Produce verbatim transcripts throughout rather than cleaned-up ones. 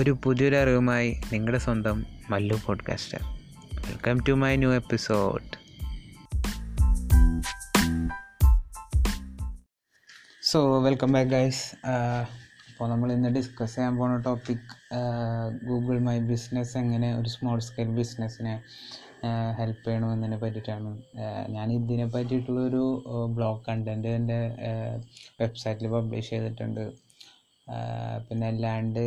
ഒരു പുതിയൊരു അറിവുമായി നിങ്ങളുടെ സ്വന്തം Mallu podcaster. Welcome to my new episode. So welcome back guys. അപ്പോൾ നമ്മൾ ഇന്ന് ഡിസ്കസ് ചെയ്യാൻ പോകുന്ന ടോപ്പിക് ഗൂഗിൾ മൈ ബിസിനസ് എങ്ങനെ ഒരു സ്മോൾ സ്കെയിൽ ബിസിനസ്സിനെ ഹെൽപ്പ് ചെയ്യണമെന്നതിനെ പറ്റിയിട്ടാണ്. ഞാൻ ഇതിനെ പറ്റിയിട്ടുള്ളൊരു ബ്ലോഗ് കണ്ടൻറ്റ് എൻ്റെ വെബ്സൈറ്റിൽ പബ്ലിഷ് ചെയ്തിട്ടുണ്ട്. പിന്നെ അല്ലാണ്ട്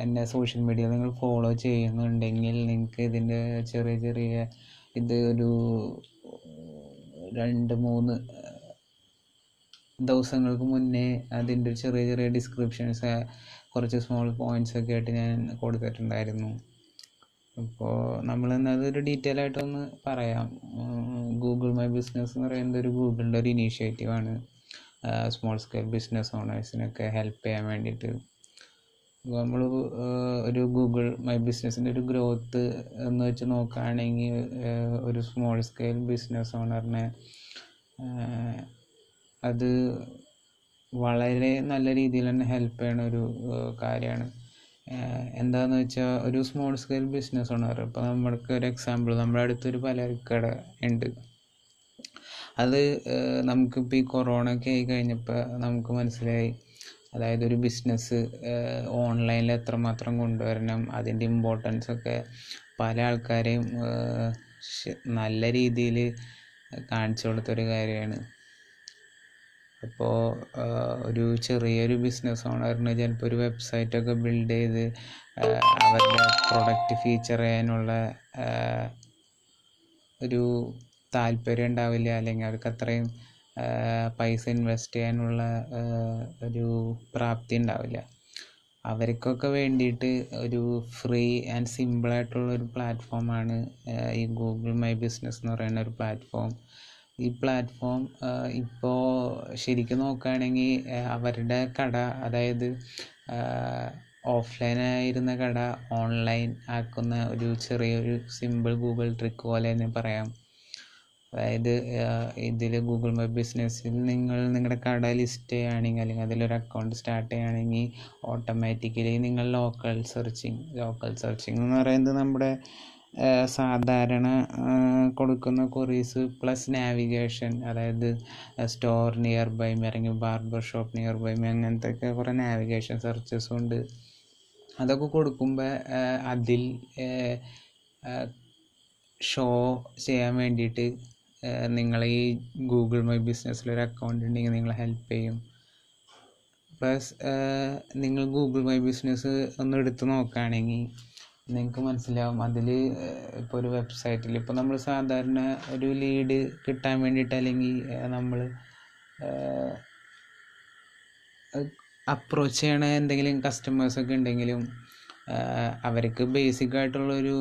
എൻ്റെ സോഷ്യൽ മീഡിയയിൽ നിങ്ങൾ ഫോളോ ചെയ്യുന്നുണ്ടെങ്കിൽ നിങ്ങൾക്ക് ഇതിൻ്റെ ചെറിയ ചെറിയ ഇത് ഒരു രണ്ട് മൂന്ന് ദിവസങ്ങൾക്ക് മുന്നേ അതിൻ്റെ ചെറിയ ചെറിയ ഡിസ്ക്രിപ്ഷൻസ് കുറച്ച് സ്മോൾ പോയിൻറ്റ്സ് ഒക്കെ ആയിട്ട് ഞാൻ കൊടുത്തിട്ടുണ്ടായിരുന്നു. അപ്പോൾ നമ്മളെന്നത് ഒരു ഡീറ്റെയിൽ ആയിട്ടൊന്ന് പറയാം. ഗൂഗിൾ മൈ ബിസിനസ് എന്ന് പറയുന്നത് ഒരു ഗൂഗിളിൻ്റെ ഒരു ഇനീഷ്യേറ്റീവാണ് സ്മോൾ സ്കെയിൽ ബിസിനസ് ഓണേഴ്സിനൊക്കെ ഹെൽപ്പ് ചെയ്യാൻ വേണ്ടിയിട്ട്. നമ്മൾ ഒരു ഗൂഗിൾ മൈ ബിസിനസ്സിൻ്റെ ഒരു ഗ്രോത്ത് എന്ന് വെച്ച് നോക്കുകയാണെങ്കിൽ ഒരു സ്മോൾ സ്കെയിൽ ബിസിനസ് ഓണറിനെ അത് വളരെ നല്ല രീതിയിൽ തന്നെ ഹെൽപ്പ് ചെയ്യണ ഒരു കാര്യമാണ്. എന്താണെന്ന് വെച്ചാൽ ഒരു സ്മോൾ സ്കെയിൽ ബിസിനസ് ഓണർ, ഇപ്പോൾ നമ്മൾക്ക് ഒരു എക്സാമ്പിൾ, നമ്മുടെ അടുത്തൊരു പലചരക്കട ഉണ്ട്. അത് നമുക്കിപ്പോൾ ഈ കൊറോണ ഒക്കെ ആയി കഴിഞ്ഞപ്പോൾ നമുക്ക് മനസ്സിലായി, അതായത് ഒരു ബിസിനസ് ഓൺലൈനിൽ എത്രമാത്രം കൊണ്ടുവരണം, അതിൻ്റെ ഇമ്പോർട്ടൻസൊക്കെ പല ആൾക്കാരെയും നല്ല രീതിയിൽ കാണിച്ചു കൊടുത്തൊരു കാര്യമാണ്. അപ്പോൾ ഒരു ചെറിയൊരു ബിസിനസ് ഓണറിന് ചിലപ്പോൾ ഒരു വെബ്സൈറ്റൊക്കെ ബിൽഡ് ചെയ്ത് അവരുടെ പ്രൊഡക്റ്റ് ഫീച്ചർ ചെയ്യാനുള്ള ഒരു താല്പര്യം ഉണ്ടാവില്ല, അല്ലെങ്കിൽ അവർക്ക് അത്രയും പൈസ ഇൻവെസ്റ്റ് ചെയ്യാനുള്ള ഒരു പ്രാപ്തി ഉണ്ടാവില്ല. അവർക്കൊക്കെ വേണ്ടിയിട്ട് ഒരു ഫ്രീ ആൻഡ് സിമ്പിളായിട്ടുള്ളൊരു പ്ലാറ്റ്ഫോമാണ് ഈ ഗൂഗിൾ മൈ ബിസിനസ് എന്ന് പറയുന്ന ഒരു പ്ലാറ്റ്ഫോം. ഈ പ്ലാറ്റ്ഫോം ഇപ്പോൾ ശരിക്കും നോക്കുകയാണെങ്കിൽ അവരുടെ കട, അതായത് ഓഫ്ലൈനായിരുന്ന കട ഓൺലൈൻ ആക്കുന്ന ഒരു ചെറിയൊരു സിമ്പിൾ ഗൂഗിൾ ട്രിക്ക് പോലെ തന്നെ പറയാം. അതായത് ഇതിൽ ഗൂഗിൾ മൈ ബിസിനസ്സിൽ നിങ്ങൾ നിങ്ങളുടെ കട ലിസ്റ്റ് ചെയ്യുകയാണെങ്കിൽ, അല്ലെങ്കിൽ അതിലൊരു അക്കൗണ്ട് സ്റ്റാർട്ട് ചെയ്യുകയാണെങ്കിൽ ഓട്ടോമാറ്റിക്കലി നിങ്ങൾ ലോക്കൽ സെർച്ചിങ് ലോക്കൽ സെർച്ചിങ് എന്ന് പറയുന്നത് നമ്മുടെ സാധാരണ കൊടുക്കുന്ന കൊറീസ് പ്ലസ് നാവിഗേഷൻ, അതായത് സ്റ്റോർ നിയർ ബൈ മീ, അല്ലെങ്കിൽ barber shop near by me, അങ്ങനത്തെ ഒക്കെ കുറേ നാവിഗേഷൻ സെർച്ചസും ഉണ്ട്. അതൊക്കെ കൊടുക്കുമ്പോൾ അതിൽ ഷോ ചെയ്യാൻ വേണ്ടിയിട്ട് നിങ്ങൾ ഈ ഗൂഗിൾ മൈ ബിസിനസ്സിലൊരു അക്കൗണ്ട് ഉണ്ടെങ്കിൽ നിങ്ങളെ ഹെൽപ്പ് ചെയ്യും. പ്ലസ് നിങ്ങൾ ഗൂഗിൾ മൈ ബിസിനസ് ഒന്ന് എടുത്ത് നോക്കുകയാണെങ്കിൽ നിങ്ങൾക്ക് മനസ്സിലാവും, അതിൽ ഇപ്പോൾ ഒരു വെബ്സൈറ്റിൽ ഇപ്പോൾ നമ്മൾ സാധാരണ ഒരു ലീഡ് കിട്ടാൻ വേണ്ടിയിട്ട്, അല്ലെങ്കിൽ നമ്മൾ അപ്രോച്ച് ചെയ്യണ എന്തെങ്കിലും കസ്റ്റമേഴ്സൊക്കെ ഉണ്ടെങ്കിലും അവർക്ക് ബേസിക്കായിട്ടുള്ളൊരു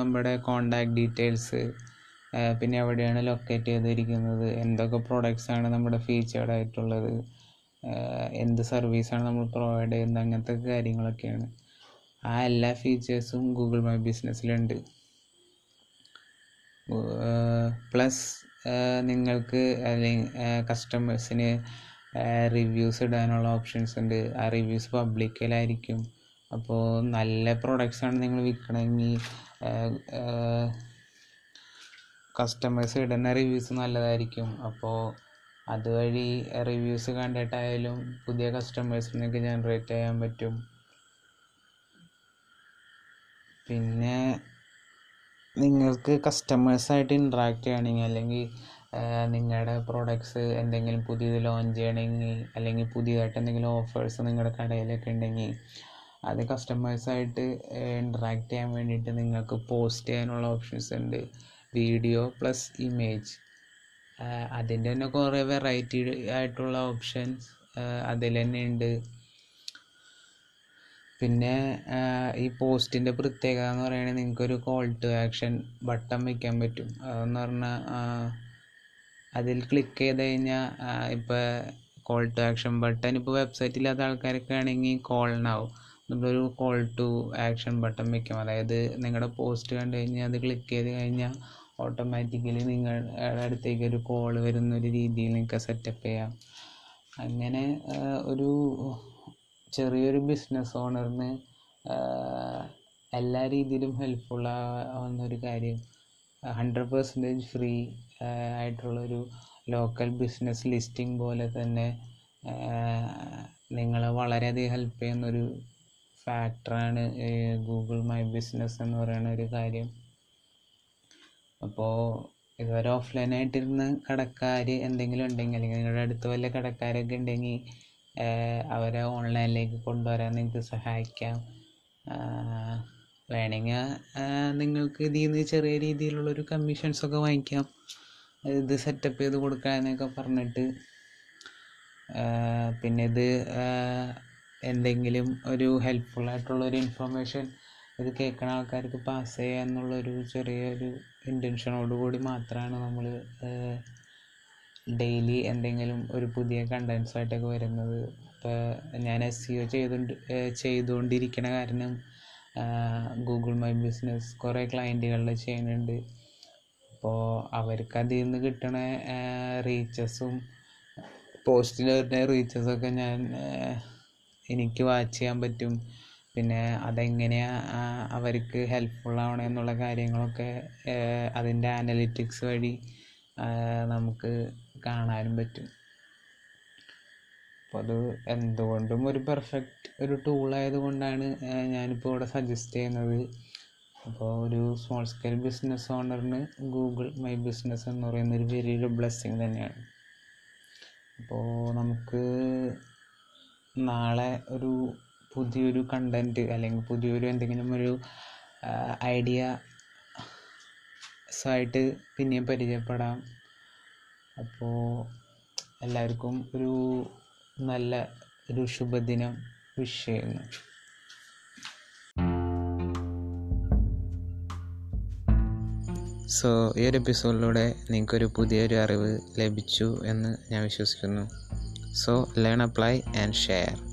നമ്മുടെ കോണ്ടാക്ട് ഡീറ്റെയിൽസ്, പിന്നെ എവിടെയാണ് ലൊക്കേറ്റ് ചെയ്തിരിക്കുന്നത്, എന്തൊക്കെ പ്രോഡക്ട്സാണ് നമ്മുടെ ഫീച്ചേർഡ് ആയിട്ടുള്ളത്, എന്ത് സർവീസാണ് നമ്മൾ പ്രൊവൈഡ് ചെയ്യുന്നത്, അങ്ങനത്തെ കാര്യങ്ങളൊക്കെയാണ്. ആ എല്ലാ ഫീച്ചേഴ്സും ഗൂഗിൾ മൈ ബിസിനസ്സിലുണ്ട്. പ്ലസ് നിങ്ങൾക്ക് അല്ലെങ്കിൽ കസ്റ്റമേഴ്സിന് റിവ്യൂസ് ഇടാനുള്ള ഓപ്ഷൻസ് ഉണ്ട്. ആ റിവ്യൂസ് പബ്ലിക്കിലായിരിക്കും. അപ്പോൾ നല്ല പ്രോഡക്ട്സാണ് നിങ്ങൾ വിൽക്കണമെങ്കിൽ കസ്റ്റമേഴ്സ് ഇടുന്ന റിവ്യൂസ് നല്ലതായിരിക്കും. അപ്പോൾ അതുവഴി റിവ്യൂസ് കണ്ടിട്ടായാലും പുതിയ കസ്റ്റമേഴ്സ് നിങ്ങൾക്ക് ജനറേറ്റ് ചെയ്യാൻ പറ്റും. പിന്നെ നിങ്ങൾക്ക് കസ്റ്റമേഴ്സായിട്ട് ഇൻട്രാക്റ്റ് ചെയ്യണമെങ്കിൽ, അല്ലെങ്കിൽ നിങ്ങളുടെ പ്രോഡക്ട്സ് എന്തെങ്കിലും പുതിയത് ലോഞ്ച് ചെയ്യണമെങ്കിൽ, അല്ലെങ്കിൽ പുതിയതായിട്ട് എന്തെങ്കിലും ഓഫേഴ്സ് നിങ്ങളുടെ കടയിലൊക്കെ ഉണ്ടെങ്കിൽ അത് കസ്റ്റമേഴ്സായിട്ട് ഇൻട്രാക്റ്റ് ചെയ്യാൻ വേണ്ടിയിട്ട് നിങ്ങൾക്ക് പോസ്റ്റ് ചെയ്യാനുള്ള ഓപ്ഷൻസ് ഉണ്ട്. വീഡിയോ പ്ലസ് ഇമേജ്, അതിൻ്റെ തന്നെ കുറേ വെറൈറ്റി ആയിട്ടുള്ള ഓപ്ഷൻസ് അതിൽ തന്നെ ഉണ്ട്. പിന്നെ ഈ പോസ്റ്റിൻ്റെ പ്രത്യേകത എന്ന് പറയുകയാണെങ്കിൽ നിങ്ങൾക്കൊരു കോൾ ടു ആക്ഷൻ ബട്ടൺ വയ്ക്കാൻ പറ്റും. അതെന്ന് പറഞ്ഞാൽ അതിൽ ക്ലിക്ക് ചെയ്ത് കഴിഞ്ഞാൽ, ഇപ്പോൾ കോൾ ടു ആക്ഷൻ ബട്ടൺ ഇപ്പോൾ വെബ്സൈറ്റില്ലാത്ത ആൾക്കാരൊക്കെ ആണെങ്കിൽ കോളിനാവും, നമ്മളൊരു കോൾ ടു ആക്ഷൻ ബട്ടൺ വയ്ക്കും. അതായത് നിങ്ങളുടെ പോസ്റ്റ് കണ്ടു കഴിഞ്ഞാൽ അത് ക്ലിക്ക് ചെയ്ത് കഴിഞ്ഞാൽ ഓട്ടോമാറ്റിക്കലി നിങ്ങളുടെ അടുത്തേക്ക് ഒരു കോൾ വരുന്നൊരു രീതിയിൽ നിങ്ങൾക്ക് സെറ്റപ്പ് ചെയ്യാം. അങ്ങനെ ഒരു ചെറിയൊരു ബിസിനസ് ഓണറിന് എല്ലാ രീതിയിലും ഹെൽപ്ഫുൾ ആവുന്നൊരു കാര്യം. ഹൺഡ്രഡ് പെർസെൻറ്റേജ് ഫ്രീ ആയിട്ടുള്ളൊരു ലോക്കൽ ബിസിനസ് ലിസ്റ്റിംഗ് പോലെ തന്നെ നിങ്ങളെ വളരെയധികം ഹെൽപ്പ് ചെയ്യുന്നൊരു ഫാക്ടറാണ് ഗൂഗിൾ മൈ ബിസിനസ് എന്ന് പറയുന്ന ഒരു കാര്യം. അപ്പോൾ ഇതുവരെ ഓഫ്ലൈനായിട്ടിരുന്ന കടക്കാർ എന്തെങ്കിലും ഉണ്ടെങ്കിൽ, അല്ലെങ്കിൽ നിങ്ങളുടെ അടുത്ത് വല്ല കടക്കാരൊക്കെ ഉണ്ടെങ്കിൽ അവരെ ഓൺലൈനിലേക്ക് കൊണ്ടുവരാൻ നിങ്ങൾക്ക് സഹായിക്കാം. വേണമെങ്കിൽ നിങ്ങൾക്ക് ഇതിൽ നിന്ന് ചെറിയ രീതിയിലുള്ളൊരു കമ്മീഷൻസൊക്കെ വാങ്ങിക്കാം, ഇത് സെറ്റപ്പ് ചെയ്ത് കൊടുക്കാമെന്നൊക്കെ പറഞ്ഞിട്ട്. പിന്നെ ഇത് എന്തെങ്കിലും ഒരു ഹെൽപ്ഫുൾ ആയിട്ടുള്ളൊരു ഇൻഫർമേഷൻ ഇത് കേൾക്കുന്ന ആൾക്കാർക്ക് പാസ് ചെയ്യുക എന്നുള്ളൊരു ചെറിയൊരു ഇൻറ്റൻഷനോട് കൂടി മാത്രമാണ് നമ്മൾ ഡെയിലി എന്തെങ്കിലും ഒരു പുതിയ കണ്ടൻസായിട്ടൊക്കെ വരുന്നത്. ഇപ്പോൾ ഞാൻ എസ് സിഒ ചെയ്തുകൊണ്ട് ചെയ്തുകൊണ്ടിരിക്കണ കാരണം ഗൂഗിൾ മൈ ബിസിനസ് കുറേ ക്ലയൻറ്റുകളിൽ ചെയ്യുന്നുണ്ട്. അപ്പോൾ അവർക്ക് അതിൽ നിന്ന് കിട്ടണ റീച്ചസും പോസ്റ്റിൽ വരുന്ന റീച്ചസൊക്കെ ഞാൻ എനിക്ക് വാച്ച് ചെയ്യാൻ പറ്റും. പിന്നെ അതെങ്ങനെയാണ് അവർക്ക് ഹെൽപ്ഫുൾ ആവണമെന്നുള്ള കാര്യങ്ങളൊക്കെ അതിൻ്റെ അനലിറ്റിക്സ് വഴി നമുക്ക് കാണാനും പറ്റും. അപ്പോൾ അത് എന്തുകൊണ്ടും ഒരു പെർഫെക്റ്റ് ഒരു ടൂളായതുകൊണ്ടാണ് ഞാനിപ്പോൾ ഇവിടെ സജസ്റ്റ് ചെയ്യുന്നത്. അപ്പോൾ ഒരു സ്മോൾ സ്കെയിൽ ബിസിനസ് ഓണറിന് ഗൂഗിൾ മൈ ബിസിനസ് എന്ന് പറയുന്നൊരു വലിയൊരു ബ്ലെസ്സിങ് തന്നെയാണ്. അപ്പോൾ നമുക്ക് നാളെ ഒരു പുതിയൊരു കണ്ടൻറ്റ് അല്ലെങ്കിൽ പുതിയൊരു എന്തെങ്കിലും ഒരു ഐഡിയ സായിട്ട് പിന്നെയും പരിചയപ്പെടാം. അപ്പോൾ എല്ലാവർക്കും ഒരു നല്ല ഒരു ശുഭദിനം വിഷ് ചെയ്യുന്നു. സോ ഈ ഒരു എപ്പിസോഡിലൂടെ നിങ്ങൾക്കൊരു പുതിയൊരു അറിവ് ലഭിച്ചു എന്ന് ഞാൻ വിശ്വസിക്കുന്നു. So learn, apply and share.